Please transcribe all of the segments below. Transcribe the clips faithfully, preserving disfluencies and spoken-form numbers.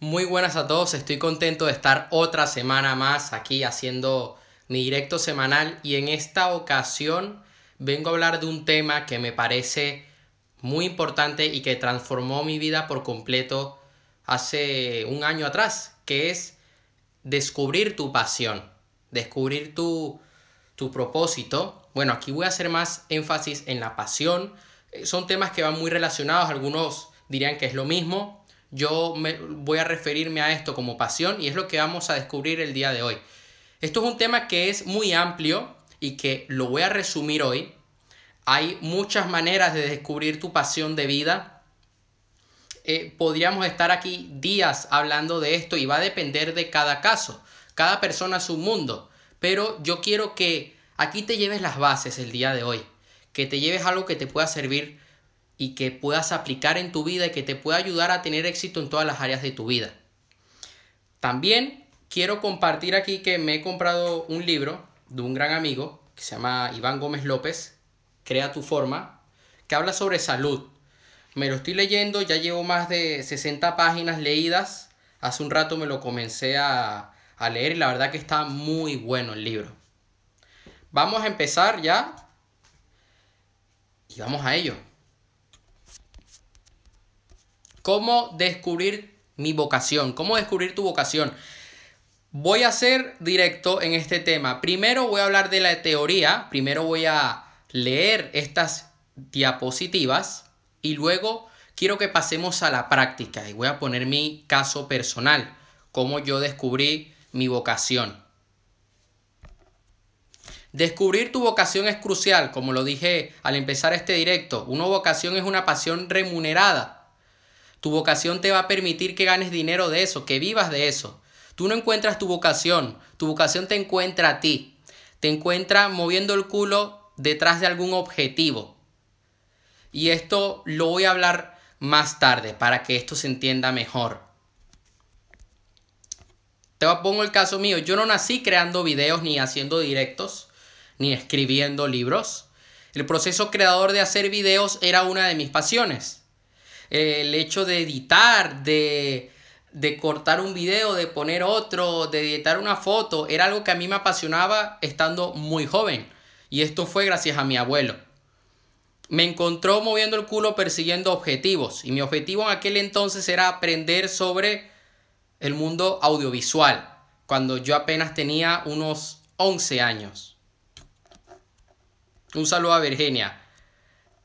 Muy buenas a todos, estoy contento de estar otra semana más aquí haciendo mi directo semanal y en esta ocasión vengo a hablar de un tema que me parece muy importante y que transformó mi vida por completo hace un año atrás, que es descubrir tu pasión, descubrir tu, tu propósito. Bueno, aquí voy a hacer más énfasis en la pasión, son temas que van muy relacionados, algunos dirían que es lo mismo. Yo me voy a referirme a esto como pasión y es lo que vamos a descubrir el día de hoy. Esto es un tema que es muy amplio y que lo voy a resumir hoy. Hay muchas maneras de descubrir tu pasión de vida. Eh, podríamos estar aquí días hablando de esto y va a depender de cada caso. Cada persona es un mundo. Pero yo quiero que aquí te lleves las bases el día de hoy. Que te lleves algo que te pueda servir y que puedas aplicar en tu vida y que te pueda ayudar a tener éxito en todas las áreas de tu vida. También quiero compartir aquí que me he comprado un libro de un gran amigo que se llama Iván Gómez López, Crea tu forma, que habla sobre salud. Me lo estoy leyendo, ya llevo más de sesenta páginas leídas. Hace un rato me lo comencé a, a leer y la verdad que está muy bueno el libro. Vamos a empezar ya y vamos a ello. ¿Cómo descubrir mi vocación? ¿Cómo descubrir tu vocación? Voy a ser directo en este tema. Primero voy a hablar de la teoría. Primero voy a leer estas diapositivas. Y luego quiero que pasemos a la práctica. Y voy a poner mi caso personal. Cómo yo descubrí mi vocación. Descubrir tu vocación es crucial. Como lo dije al empezar este directo. Una vocación es una pasión remunerada. Tu vocación te va a permitir que ganes dinero de eso, que vivas de eso. Tú no encuentras tu vocación, tu vocación te encuentra a ti. Te encuentra moviendo el culo detrás de algún objetivo. Y esto lo voy a hablar más tarde para que esto se entienda mejor. Te pongo el caso mío. Yo no nací creando videos, ni haciendo directos, ni escribiendo libros. El proceso creador de hacer videos era una de mis pasiones. El hecho de editar, de, de cortar un video, de poner otro, de editar una foto, era algo que a mí me apasionaba estando muy joven. Y esto fue gracias a mi abuelo. Me encontró moviendo el culo persiguiendo objetivos. Y mi objetivo en aquel entonces era aprender sobre el mundo audiovisual, cuando yo apenas tenía unos once años. Un saludo a Virginia.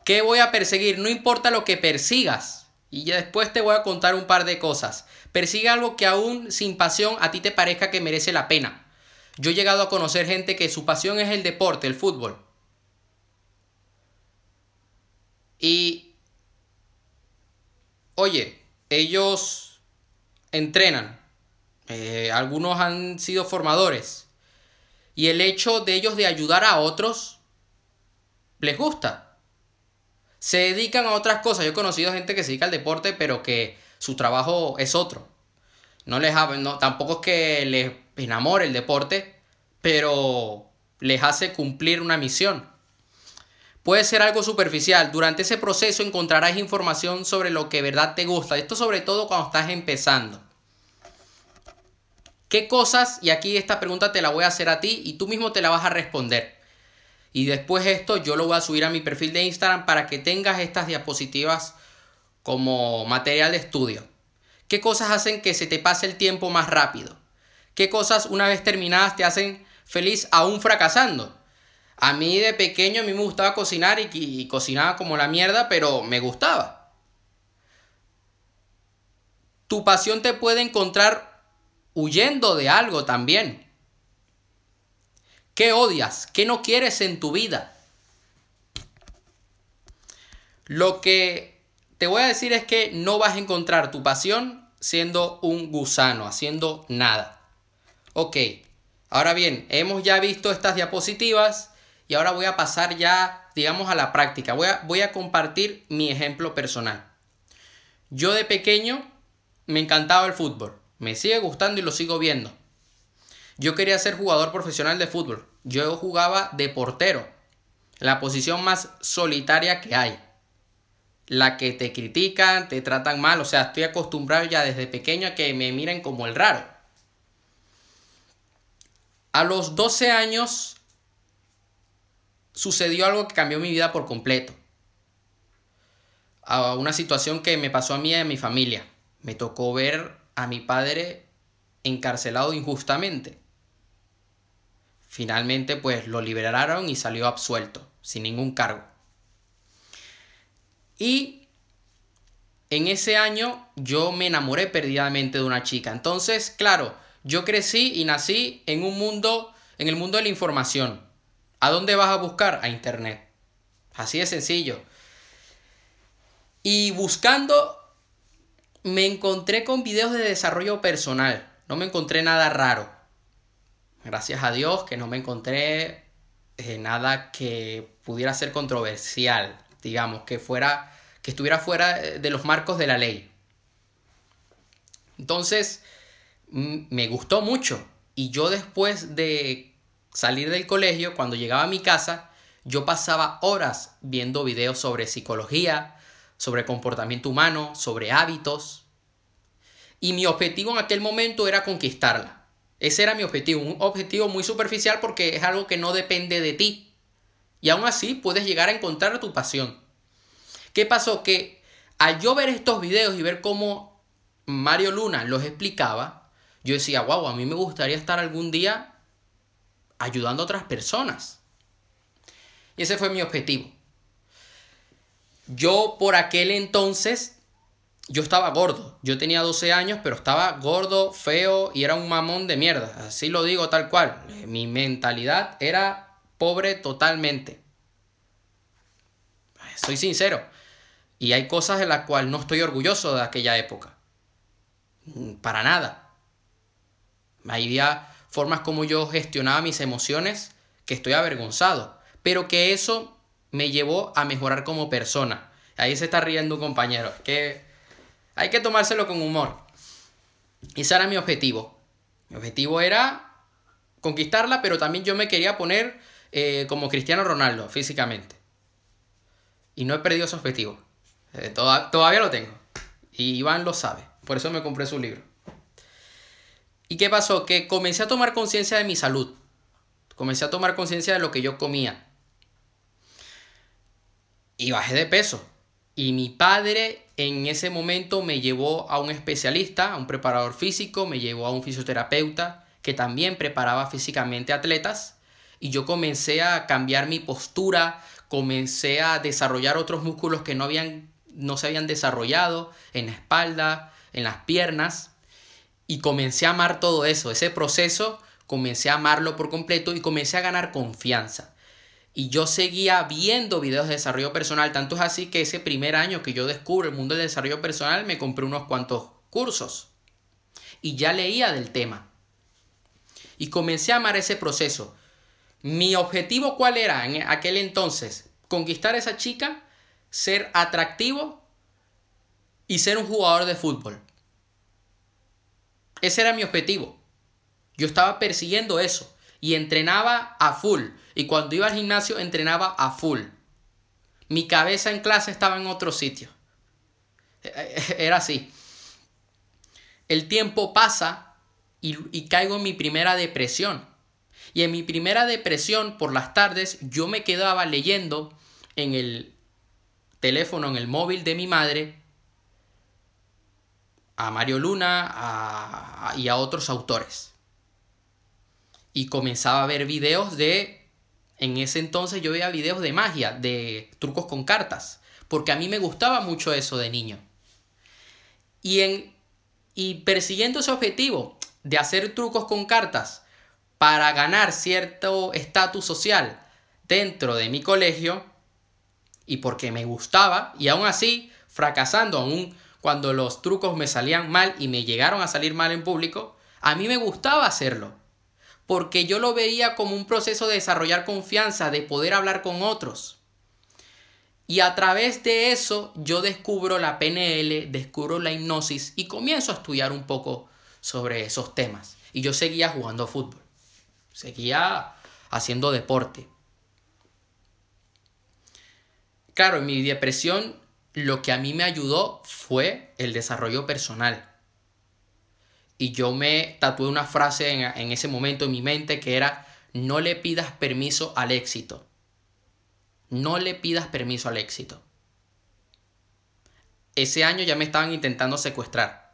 ¿Qué voy a perseguir? No importa lo que persigas. Y ya después te voy a contar un par de cosas. Persigue algo que aún sin pasión a ti te parezca que merece la pena. Yo he llegado a conocer gente que su pasión es el deporte, el fútbol. Y, oye, ellos entrenan. Eh, algunos han sido formadores. Y el hecho de ellos de ayudar a otros les gusta. Se dedican a otras cosas. Yo he conocido gente que se dedica al deporte, pero que su trabajo es otro. No les ha, no, tampoco es que les enamore el deporte, pero les hace cumplir una misión. Puede ser algo superficial. Durante ese proceso encontrarás información sobre lo que de verdad te gusta. Esto sobre todo cuando estás empezando. ¿Qué cosas? Y aquí esta pregunta te la voy a hacer a ti y tú mismo te la vas a responder. Y después esto yo lo voy a subir a mi perfil de Instagram para que tengas estas diapositivas como material de estudio. ¿Qué cosas hacen que se te pase el tiempo más rápido? ¿Qué cosas una vez terminadas te hacen feliz aún fracasando? A mí de pequeño a mí me gustaba cocinar y, y, y cocinaba como la mierda, pero me gustaba. Tu pasión te puede encontrar huyendo de algo también. ¿Qué odias? ¿Qué no quieres en tu vida? Lo que te voy a decir es que no vas a encontrar tu pasión siendo un gusano, haciendo nada. Ok, ahora bien, hemos ya visto estas diapositivas y ahora voy a pasar ya, digamos, a la práctica. Voy a, voy a compartir mi ejemplo personal. Yo de pequeño me encantaba el fútbol. Me sigue gustando y lo sigo viendo. Yo quería ser jugador profesional de fútbol. Yo jugaba de portero, la posición más solitaria que hay. la que te critican, te tratan mal. O sea, estoy acostumbrado ya desde pequeño a que me miren como el raro. A los doce años sucedió algo que cambió mi vida por completo. A una situación que me pasó a mí y a mi familia. Me tocó ver a mi padre encarcelado injustamente. Finalmente, pues, lo liberaron y salió absuelto, sin ningún cargo. Y en ese año yo me enamoré perdidamente de una chica. Entonces, claro, yo crecí y nací en un mundo, en el mundo de la información. ¿A dónde vas a buscar? A internet. Así de sencillo. Y buscando me encontré con videos de desarrollo personal. No me encontré nada raro. Gracias a Dios que no me encontré eh, nada que pudiera ser controversial. Digamos, que fuera, que estuviera fuera de los marcos de la ley. Entonces, me gustó mucho. Y yo, después de salir del colegio, cuando llegaba a mi casa, yo pasaba horas viendo videos sobre psicología, sobre comportamiento humano, sobre hábitos. Y mi objetivo en aquel momento era conquistarla. Ese era mi objetivo. Un objetivo muy superficial porque es algo que no depende de ti. Y aún así puedes llegar a encontrar tu pasión. ¿Qué pasó? Que al yo ver estos videos y ver cómo Mario Luna los explicaba, yo decía, wow, a mí me gustaría estar algún día ayudando a otras personas. Y ese fue mi objetivo. Yo por aquel entonces, yo estaba gordo. Yo tenía doce años, pero estaba gordo, feo y era un mamón de mierda. Así lo digo tal cual. Mi mentalidad era pobre totalmente. Soy sincero. Y hay cosas de las cuales no estoy orgulloso de aquella época. Para nada. Había formas como yo gestionaba mis emociones que estoy avergonzado. Pero que eso me llevó a mejorar como persona. Ahí se está riendo un compañero. Que hay que tomárselo con humor. Ese era mi objetivo. Mi objetivo era conquistarla, pero también yo me quería poner Eh, como Cristiano Ronaldo, físicamente. Y no he perdido ese objetivo. Eh, toda, todavía lo tengo. Y Iván lo sabe. Por eso me compré su libro. ¿Y qué pasó? Que comencé a tomar conciencia de mi salud. Comencé a tomar conciencia de lo que yo comía. Y bajé de peso. Y mi padre en ese momento me llevó a un especialista, a un preparador físico. Me llevó a un fisioterapeuta que también preparaba físicamente atletas. Y yo comencé a cambiar mi postura, comencé a desarrollar otros músculos que no habían, no se habían desarrollado, en la espalda, en las piernas. Y comencé a amar todo eso. Ese proceso comencé a amarlo por completo y comencé a ganar confianza. Y yo seguía viendo videos de desarrollo personal. Tanto es así que ese primer año que yo descubro el mundo del desarrollo personal, me compré unos cuantos cursos. Y ya leía del tema. Y comencé a amar ese proceso. Mi objetivo, ¿cuál era en aquel entonces? Conquistar a esa chica, ser atractivo y ser un jugador de fútbol. Ese era mi objetivo. Yo estaba persiguiendo eso y entrenaba a full. Y cuando iba al gimnasio, entrenaba a full. Mi cabeza en clase estaba en otro sitio. Era así. El tiempo pasa y, y caigo en mi primera depresión. Y en mi primera depresión, por las tardes, yo me quedaba leyendo en el teléfono, en el móvil de mi madre, a Mario Luna a, y a otros autores. Y comenzaba a ver videos de... En ese entonces yo veía videos de magia, de trucos con cartas, porque a mí me gustaba mucho eso de niño. Y, en, y persiguiendo ese objetivo de hacer trucos con cartas, para ganar cierto estatus social dentro de mi colegio y porque me gustaba, y aún así fracasando, aún cuando los trucos me salían mal y me llegaron a salir mal en público, a mí me gustaba hacerlo porque yo lo veía como un proceso de desarrollar confianza, de poder hablar con otros. Y a través de eso yo descubro la P N L, descubro la hipnosis y comienzo a estudiar un poco sobre esos temas. Y yo seguía jugando fútbol. Seguía haciendo deporte. Claro, en mi depresión lo que a mí me ayudó fue el desarrollo personal. Y yo me tatué una frase en, en ese momento en mi mente que era: no le pidas permiso al éxito. No le pidas permiso al éxito. Ese año ya me estaban intentando secuestrar.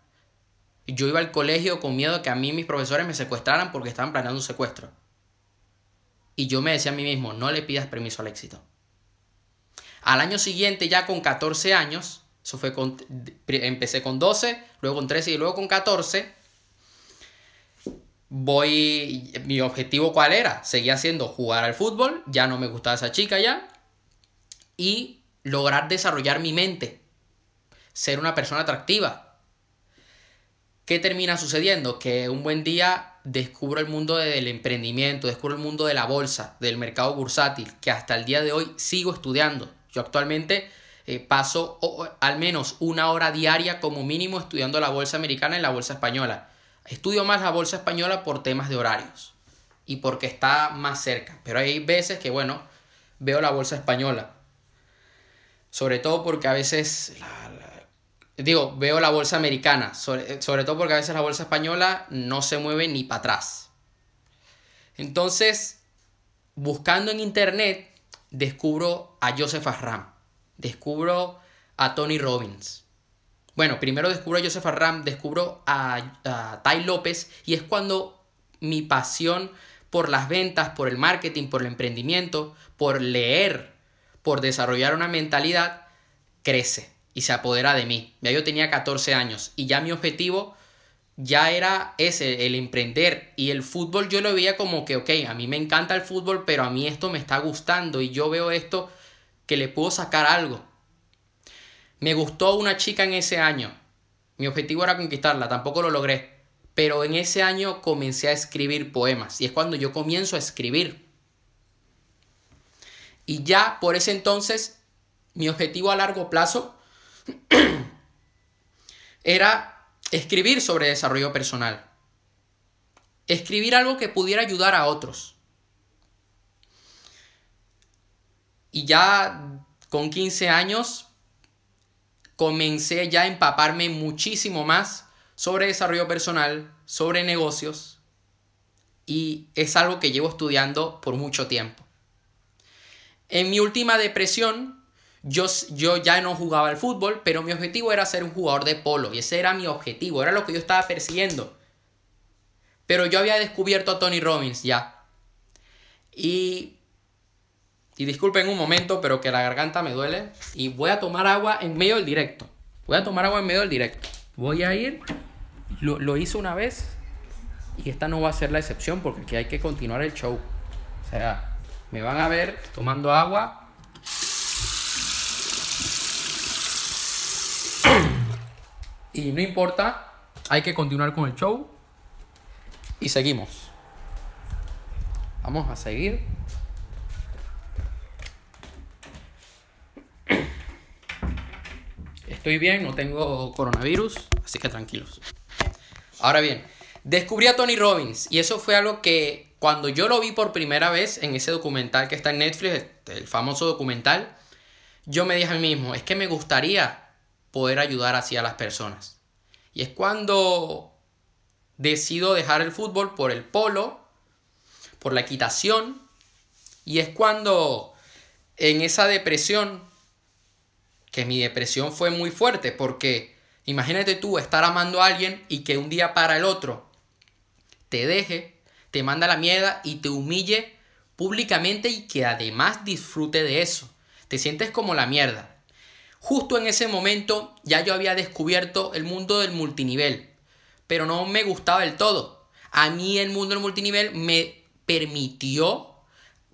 Yo iba al colegio con miedo de que a mí mis profesores me secuestraran porque estaban planeando un secuestro. Y yo me decía a mí mismo: no le pidas permiso al éxito. Al año siguiente, ya con catorce años, eso fue con, empecé con doce, luego con trece y luego con catorce, voy, mi objetivo ¿cuál era? Seguía haciendo jugar al fútbol, ya no me gustaba esa chica ya, y lograr desarrollar mi mente, ser una persona atractiva. ¿Qué termina sucediendo? Que un buen día descubro el mundo del emprendimiento, descubro el mundo de la bolsa, del mercado bursátil, que hasta el día de hoy sigo estudiando. Yo actualmente eh, paso o, al menos una hora diaria como mínimo estudiando la bolsa americana y la bolsa española. Estudio más la bolsa española por temas de horarios y porque está más cerca. Pero hay veces que, bueno, veo la bolsa española. Sobre todo porque a veces... La, la, digo, veo la bolsa americana. Sobre, sobre todo porque a veces la bolsa española no se mueve ni para atrás. Entonces, buscando en internet, descubro a Josef Ajram, descubro a Tony Robbins. Bueno, primero descubro a Josef Ajram, descubro a, a Tai López, y es cuando mi pasión por las ventas, por el marketing, por el emprendimiento, por leer, por desarrollar una mentalidad, crece y se apodera de mí. Ya yo tenía catorce años y ya mi objetivo ya era ese, el emprender. Y el fútbol yo lo veía como que, ok, a mí me encanta el fútbol, pero a mí esto me está gustando y yo veo esto que le puedo sacar algo. Me gustó una chica en ese año. Mi objetivo era conquistarla, tampoco lo logré. Pero en ese año comencé a escribir poemas y es cuando yo comienzo a escribir. Y ya por ese entonces, mi objetivo a largo plazo era... escribir sobre desarrollo personal. Escribir algo que pudiera ayudar a otros. Y ya con quince años comencé ya a empaparme muchísimo más sobre desarrollo personal, sobre negocios. Y es algo que llevo estudiando por mucho tiempo. En mi última depresión, Yo, yo ya no jugaba al fútbol, pero mi objetivo era ser un jugador de polo. Y ese era mi objetivo, era lo que yo estaba persiguiendo. Pero yo había descubierto a Tony Robbins ya. Y, y disculpen un momento, pero que la garganta me duele. Y voy a tomar agua en medio del directo. Voy a tomar agua en medio del directo. Voy a ir. Lo, lo hice una vez. Y esta no va a ser la excepción, porque aquí hay que continuar el show. O sea, me van a ver tomando agua. Y no importa, hay que continuar con el show. Y seguimos. Vamos a seguir. Estoy bien, no tengo coronavirus, así que tranquilos. Ahora bien, descubrí a Tony Robbins. Y eso fue algo que cuando yo lo vi por primera vez en ese documental que está en Netflix, el famoso documental, yo me dije a mí mismo, es que me gustaría poder ayudar así a las personas. Y es cuando decido dejar el fútbol por el polo, por la equitación. Y es cuando en esa depresión, que mi depresión fue muy fuerte, porque imagínate tú estar amando a alguien y que un día para el otro te deje, te manda la mierda y te humille públicamente y que además disfrute de eso. Te sientes como la mierda. Justo en ese momento ya yo había descubierto el mundo del multinivel, pero no me gustaba del todo. A mí el mundo del multinivel me permitió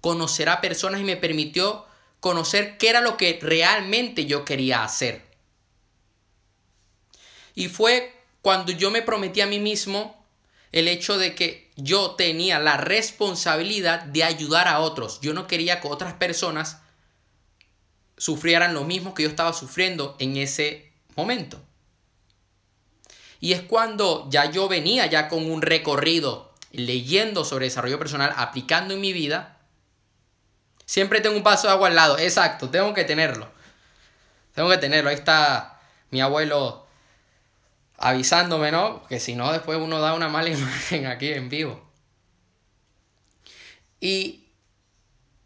conocer a personas y me permitió conocer qué era lo que realmente yo quería hacer. Y fue cuando yo me prometí a mí mismo el hecho de que yo tenía la responsabilidad de ayudar a otros. Yo no quería que otras personas sufrieran lo mismo que yo estaba sufriendo en ese momento. Y es cuando ya yo venía ya con un recorrido leyendo sobre desarrollo personal, aplicando en mi vida. Siempre tengo un vaso de agua al lado, exacto, tengo que tenerlo. Tengo que tenerlo. Ahí está mi abuelo avisándome, ¿no? Que si no, después uno da una mala imagen aquí en vivo. Y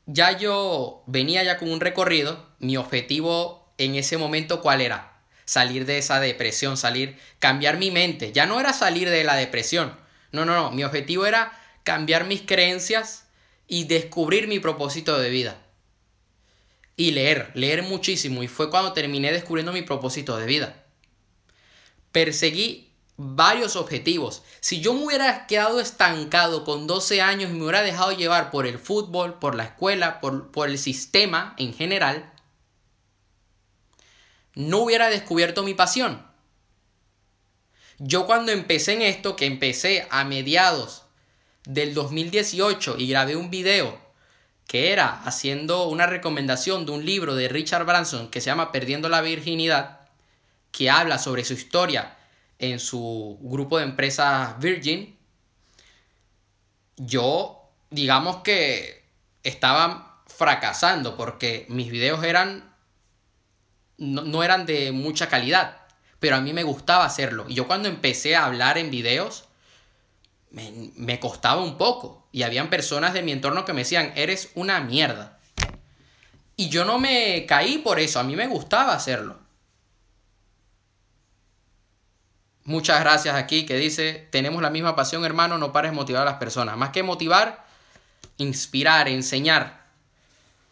ya yo venía ya con un recorrido. Mi objetivo en ese momento, ¿cuál era? Salir de esa depresión, salir, cambiar mi mente. Ya no era salir de la depresión. No, no, no. Mi objetivo era cambiar mis creencias y descubrir mi propósito de vida. Y leer, leer muchísimo. Y fue cuando terminé descubriendo mi propósito de vida. Perseguí varios objetivos. Si yo me hubiera quedado estancado con doce años y me hubiera dejado llevar por el fútbol, por la escuela, por, por el sistema en general, no hubiera descubierto mi pasión. Yo cuando empecé en esto, que empecé a mediados del dos mil dieciocho y grabé un video que era haciendo una recomendación de un libro de Richard Branson que se llama Perdiendo la Virginidad, que habla sobre su historia en su grupo de empresas Virgin, yo digamos que estaba fracasando porque mis videos eran no, no eran de mucha calidad, pero a mí me gustaba hacerlo. Y yo cuando empecé a hablar en videos me, me costaba un poco. Y habían personas de mi entorno que me decían, eres una mierda. Y yo no me caí por eso, a mí me gustaba hacerlo. Muchas gracias aquí que dice, tenemos la misma pasión, hermano, no pares de motivar a las personas. Más que motivar, inspirar, enseñar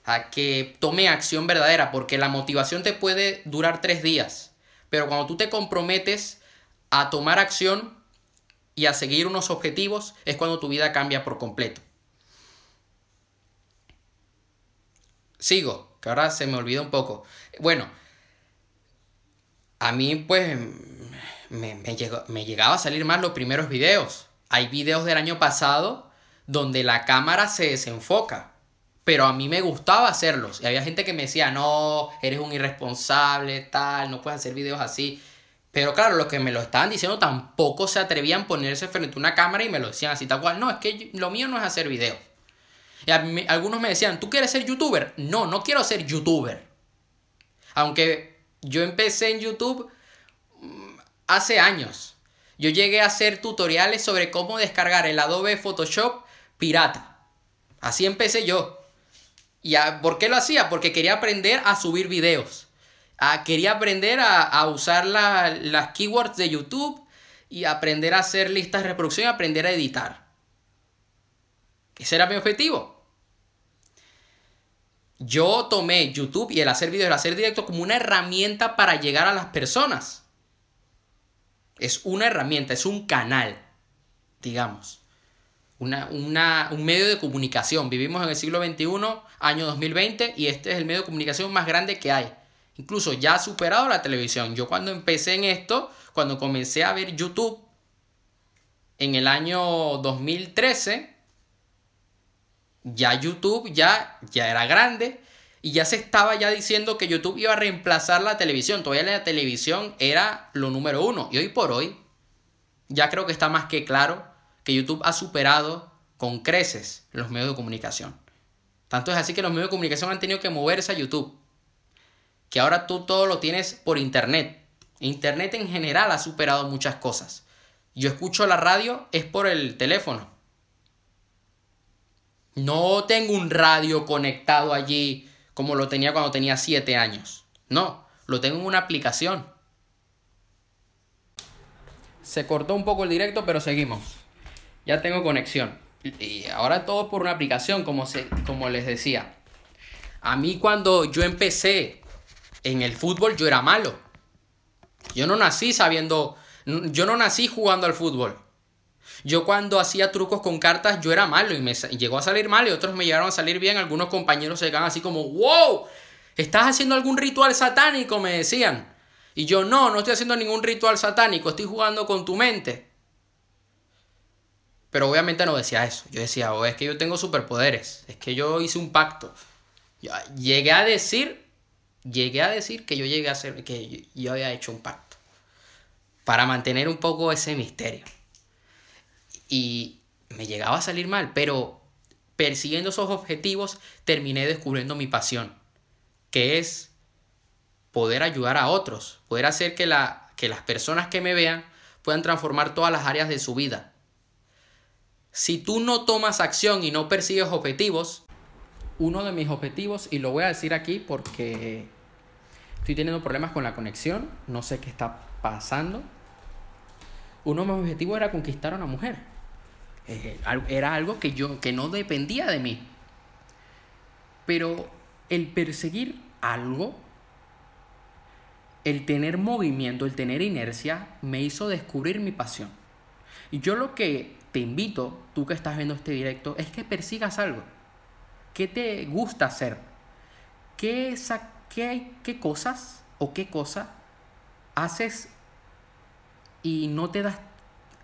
a que tome acción verdadera. Porque la motivación te puede durar tres días. Pero cuando tú te comprometes a tomar acción y a seguir unos objetivos, es cuando tu vida cambia por completo. Sigo, que ahora se me olvida un poco. Bueno, a mí pues me, me, llegó, me llegaba a salir mal los primeros videos. Hay videos del año pasado donde la cámara se desenfoca. Pero a mí me gustaba hacerlos. Y había gente que me decía, no, eres un irresponsable, tal, no puedes hacer videos así. Pero claro, los que me lo estaban diciendo tampoco se atrevían a ponerse frente a una cámara y me lo decían así tal cual. No, es que yo, lo mío no es hacer videos. Y a mí, algunos me decían, ¿tú quieres ser youtuber? No, no quiero ser youtuber. Aunque yo empecé en YouTube hace años. Yo llegué a hacer tutoriales sobre cómo descargar el Adobe Photoshop pirata. Así empecé yo. ¿Y a, por qué lo hacía? Porque quería aprender a subir videos. A, quería aprender a, a usar la, las keywords de YouTube y aprender a hacer listas de reproducción y aprender a editar. Ese era mi objetivo. Yo tomé YouTube y el hacer videos, el hacer directo como una herramienta para llegar a las personas. Es una herramienta, es un canal, digamos. Una, una, un medio de comunicación. Vivimos en el siglo veintiuno, año dos mil veinte, y este es el medio de comunicación más grande que hay. Incluso ya ha superado la televisión. Yo cuando empecé en esto, cuando comencé a ver YouTube en el año dos mil trece, ya YouTube ya, ya era grande y ya se estaba ya diciendo que YouTube iba a reemplazar la televisión. Todavía la televisión era lo número uno. Y hoy por hoy ya creo que está más que claro que YouTube ha superado con creces los medios de comunicación. Tanto es así que los medios de comunicación han tenido que moverse a YouTube. Que ahora tú todo lo tienes por internet. Internet en general ha superado muchas cosas. Yo escucho la radio, es por el teléfono. No tengo un radio conectado allí como lo tenía cuando tenía siete años. No, lo tengo en una aplicación. Se cortó un poco el directo, pero seguimos. Ya tengo conexión. Y ahora todo por una aplicación, como, se, como les decía. A mí cuando yo empecé en el fútbol yo era malo. Yo no nací sabiendo... Yo no nací jugando al fútbol. Yo cuando hacía trucos con cartas yo era malo. Y me llegó a salir mal y otros me llegaron a salir bien. Algunos compañeros se quedaban así como... ¡Wow! ¿Estás haciendo algún ritual satánico? Me decían. Y yo no, no estoy haciendo ningún ritual satánico. Estoy jugando con tu mente. Pero obviamente no decía eso. Yo decía, oh, es que yo tengo superpoderes. Es que yo hice un pacto. Yo llegué a decir... Llegué a decir que yo llegué a hacer, que yo había hecho un pacto para mantener un poco ese misterio. Y me llegaba a salir mal, pero persiguiendo esos objetivos terminé descubriendo mi pasión, que es poder ayudar a otros, poder hacer que, la, que las personas que me vean puedan transformar todas las áreas de su vida. Si tú no tomas acción y no persigues objetivos, uno de mis objetivos, y lo voy a decir aquí porque estoy teniendo problemas con la conexión, no sé qué está pasando, uno de mis objetivos era conquistar a una mujer. Era algo que, yo, que no dependía de mí. Pero el perseguir algo, el tener movimiento, el tener inercia, me hizo descubrir mi pasión. Y yo lo que te invito, tú que estás viendo este directo, es que persigas algo. ¿Qué te gusta hacer? ¿Qué, esa, qué, qué cosas o qué cosa haces y no te das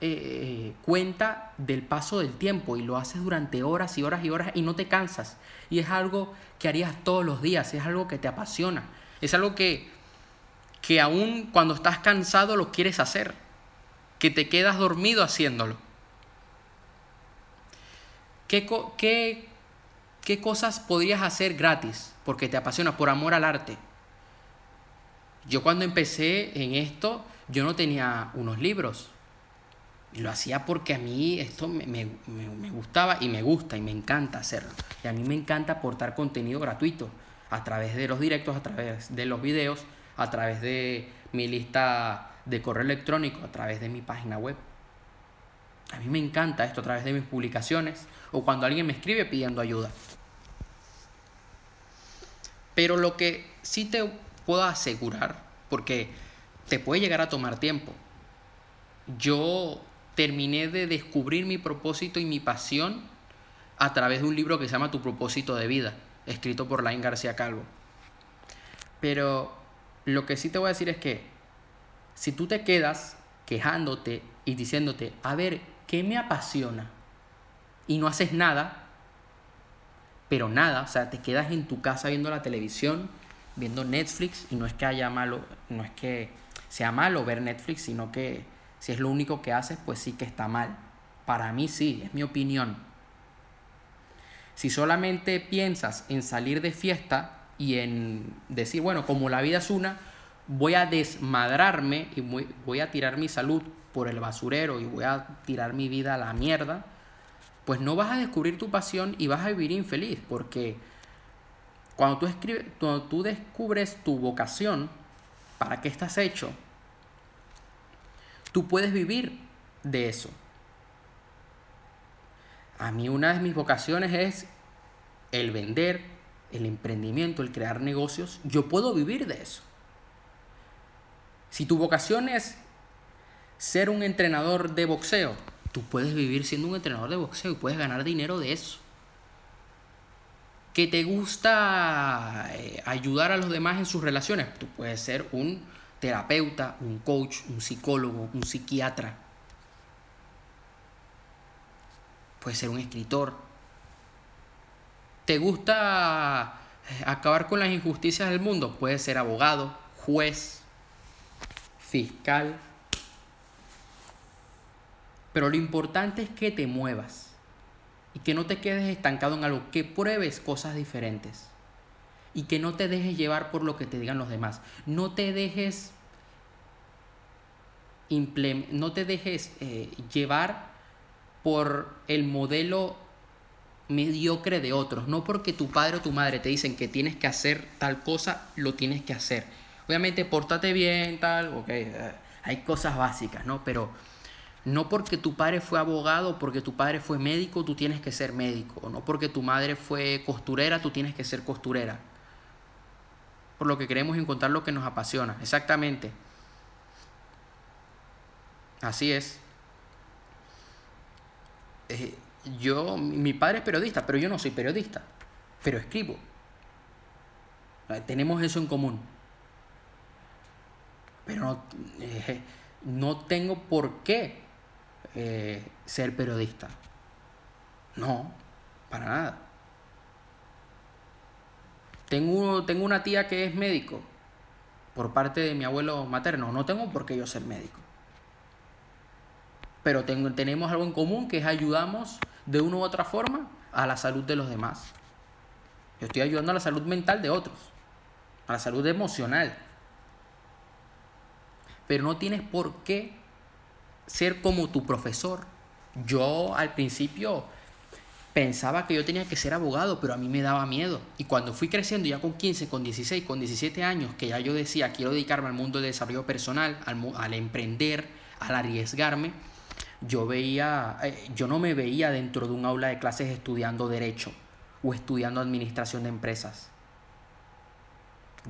Eh, cuenta del paso del tiempo y lo haces durante horas y horas y horas y no te cansas? Y es algo que harías todos los días, es algo que te apasiona, es algo que, que aún cuando estás cansado lo quieres hacer, que te quedas dormido haciéndolo. ¿Qué, co- qué, qué cosas podrías hacer gratis porque te apasiona, por amor al arte? Yo cuando empecé en esto, yo no tenía unos libros. Y lo hacía porque a mí esto me, me, me gustaba y me gusta y me encanta hacerlo. Y a mí me encanta aportar contenido gratuito a través de los directos, a través de los videos, a través de mi lista de correo electrónico, a través de mi página web. A mí me encanta esto, a través de mis publicaciones o cuando alguien me escribe pidiendo ayuda. Pero lo que sí te puedo asegurar, porque te puede llegar a tomar tiempo, yo terminé de descubrir mi propósito y mi pasión a través de un libro que se llama Tu propósito de vida, escrito por Laín García Calvo. Pero lo que sí te voy a decir es que si tú te quedas quejándote y diciéndote, a ver, ¿qué me apasiona? Y no haces nada, pero nada, o sea, te quedas en tu casa viendo la televisión, viendo Netflix, y no es que haya malo, no es que sea malo ver Netflix, sino que si es lo único que haces, pues sí que está mal. Para mí sí, es mi opinión. Si solamente piensas en salir de fiesta y en decir, bueno, como la vida es una, voy a desmadrarme y voy, voy a tirar mi salud por el basurero y voy a tirar mi vida a la mierda, pues no vas a descubrir tu pasión y vas a vivir infeliz. Porque cuando tú, escribes, cuando tú descubres tu vocación, ¿para qué estás hecho? Tú puedes vivir de eso. A mí una de mis vocaciones es el vender, el emprendimiento, el crear negocios. Yo puedo vivir de eso. Si tu vocación es ser un entrenador de boxeo, tú puedes vivir siendo un entrenador de boxeo y puedes ganar dinero de eso. Que te gusta ayudar a los demás en sus relaciones, tú puedes ser un terapeuta, un coach, un psicólogo, un psiquiatra. Puede ser un escritor. ¿Te gusta acabar con las injusticias del mundo? Puede ser abogado, juez, fiscal. Pero lo importante es que te muevas y que no te quedes estancado en algo, que pruebes cosas diferentes. Y que no te dejes llevar por lo que te digan los demás. No te dejes, implem- no te dejes eh, llevar por el modelo mediocre de otros. No porque tu padre o tu madre te dicen que tienes que hacer tal cosa, lo tienes que hacer. Obviamente, pórtate bien, tal, ok, hay cosas básicas, ¿no? Pero no porque tu padre fue abogado, porque tu padre fue médico, tú tienes que ser médico. No porque tu madre fue costurera, tú tienes que ser costurera. Por lo que queremos encontrar lo que nos apasiona. Exactamente. Así es. Eh, yo, mi padre es periodista, pero yo no soy periodista. Pero escribo. Tenemos eso en común. Pero no, eh, no tengo por qué eh, ser periodista. No, para nada. Tengo, tengo una tía que es médico por parte de mi abuelo materno. No tengo por qué yo ser médico. Pero tengo, tenemos algo en común, que es ayudamos de una u otra forma a la salud de los demás. Yo estoy ayudando a la salud mental de otros, a la salud emocional, pero no tienes por qué ser como tu profesor. Yo al principio pensaba que yo tenía que ser abogado, pero a mí me daba miedo. Y cuando fui creciendo ya con quince, con dieciséis, con diecisiete años, que ya yo decía, quiero dedicarme al mundo del desarrollo personal, al, al emprender, al arriesgarme, yo, veía, eh, yo no me veía dentro de un aula de clases estudiando derecho o estudiando administración de empresas.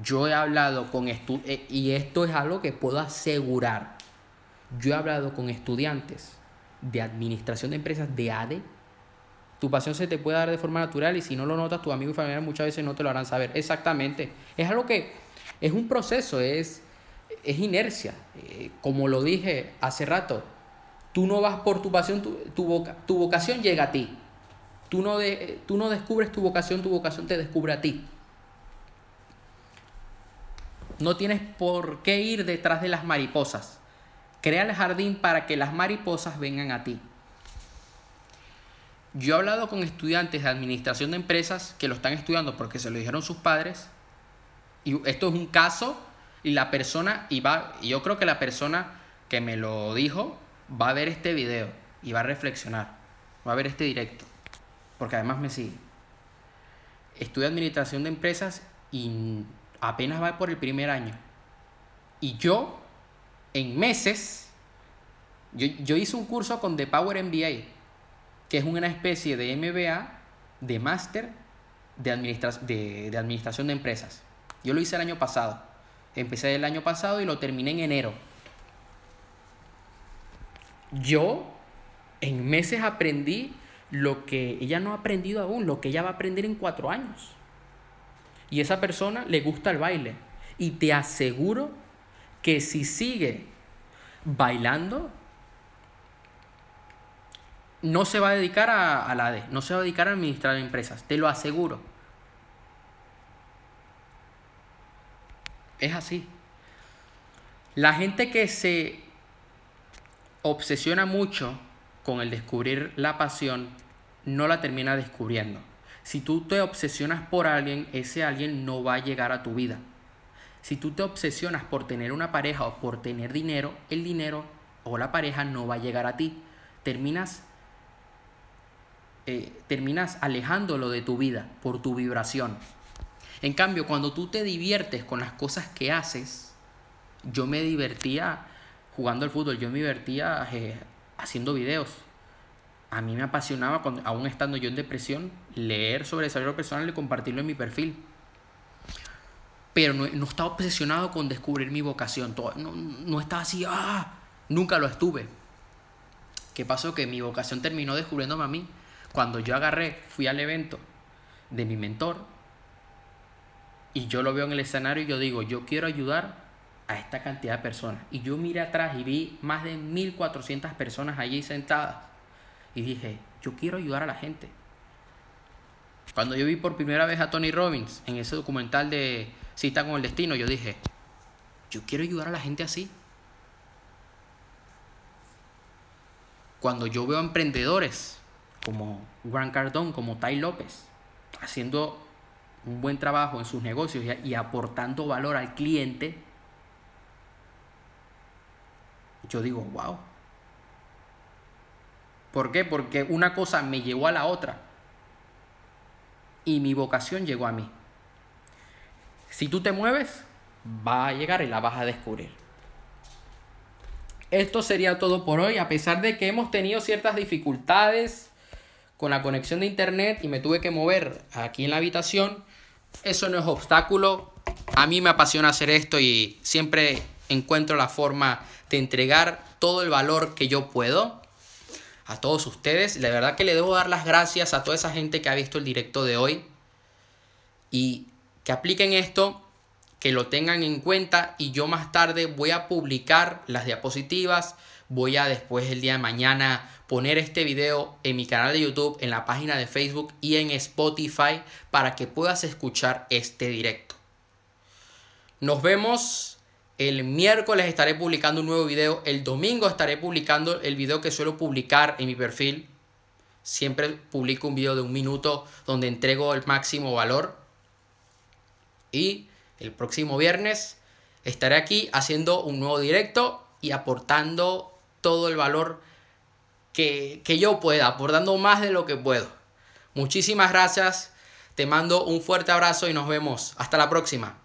Yo he hablado con estudiantes, eh, y esto es algo que puedo asegurar, yo he hablado con estudiantes de administración de empresas de A D E. Tu pasión se te puede dar de forma natural y si no lo notas, tus amigos y familiares muchas veces no te lo harán saber. Exactamente. Es algo que es un proceso, es, es inercia. Eh, como lo dije hace rato, tú no vas por tu pasión, tu, tu, voca, tu vocación llega a ti. Tú no, de, tú no descubres tu vocación, tu vocación te descubre a ti. No tienes por qué ir detrás de las mariposas. Crea el jardín para que las mariposas vengan a ti. Yo he hablado con estudiantes de administración de empresas que lo están estudiando porque se lo dijeron sus padres, y esto es un caso, y la persona iba, y yo creo que la persona que me lo dijo va a ver este video y va a reflexionar, va a ver este directo, porque además me sigue. Estudia administración de empresas y apenas va por el primer año, y yo en meses yo, yo hice un curso con The Power M B A, que es una especie de M B A, de máster de, administra- de, de administración de empresas. Yo lo hice el año pasado. Empecé el año pasado y lo terminé en enero. Yo en meses aprendí lo que ella no ha aprendido aún, lo que ella va a aprender en cuatro años. Y a esa persona le gusta el baile. Y te aseguro que si sigue bailando, no se va a dedicar a, a la A D E, no se va a dedicar a administrar empresas, te lo aseguro. Es así. La gente que se obsesiona mucho con el descubrir la pasión, no la termina descubriendo. Si tú te obsesionas por alguien, ese alguien no va a llegar a tu vida. Si tú te obsesionas por tener una pareja o por tener dinero, el dinero o la pareja no va a llegar a ti. Terminas... Eh, terminas alejándolo de tu vida por tu vibración. En cambio, cuando tú te diviertes con las cosas que haces, yo me divertía jugando al fútbol, yo me divertía eh, haciendo videos. A mí me apasionaba, cuando, aún estando yo en depresión, leer sobre desarrollo personal y compartirlo en mi perfil. Pero no, no estaba obsesionado con descubrir mi vocación. Todo, no, no estaba así, ¡ah! Nunca lo estuve. ¿Qué pasó? Que mi vocación terminó descubriéndome a mí. Cuando yo agarré, fui al evento de mi mentor y yo lo veo en el escenario y yo digo, yo quiero ayudar a esta cantidad de personas. Y yo miré atrás y vi más de mil cuatrocientas personas allí sentadas y dije, yo quiero ayudar a la gente. Cuando yo vi por primera vez a Tony Robbins en ese documental de Cita con el Destino, yo dije, yo quiero ayudar a la gente así. Cuando yo veo emprendedores como Grant Cardone, como Tai López, haciendo un buen trabajo en sus negocios y, y aportando valor al cliente, yo digo, wow. ¿Por qué? Porque una cosa me llevó a la otra y mi vocación llegó a mí. Si tú te mueves, va a llegar y la vas a descubrir. Esto sería todo por hoy, a pesar de que hemos tenido ciertas dificultades con la conexión de internet y me tuve que mover aquí en la habitación. Eso no es obstáculo. A mí me apasiona hacer esto y siempre encuentro la forma de entregar todo el valor que yo puedo a todos ustedes. La verdad que le debo dar las gracias a toda esa gente que ha visto el directo de hoy. Y que apliquen esto, que lo tengan en cuenta. Y yo más tarde voy a publicar las diapositivas. Voy a después el día de mañana poner este video en mi canal de YouTube, en la página de Facebook y en Spotify para que puedas escuchar este directo. Nos vemos el miércoles, estaré publicando un nuevo video. El domingo estaré publicando el video que suelo publicar en mi perfil. Siempre publico un video de un minuto donde entrego el máximo valor. Y el próximo viernes Estaré aquí haciendo un nuevo directo y aportando todo el valor que, que yo pueda, aportando más de lo que puedo. Muchísimas gracias, te mando un fuerte abrazo y nos vemos. Hasta la próxima.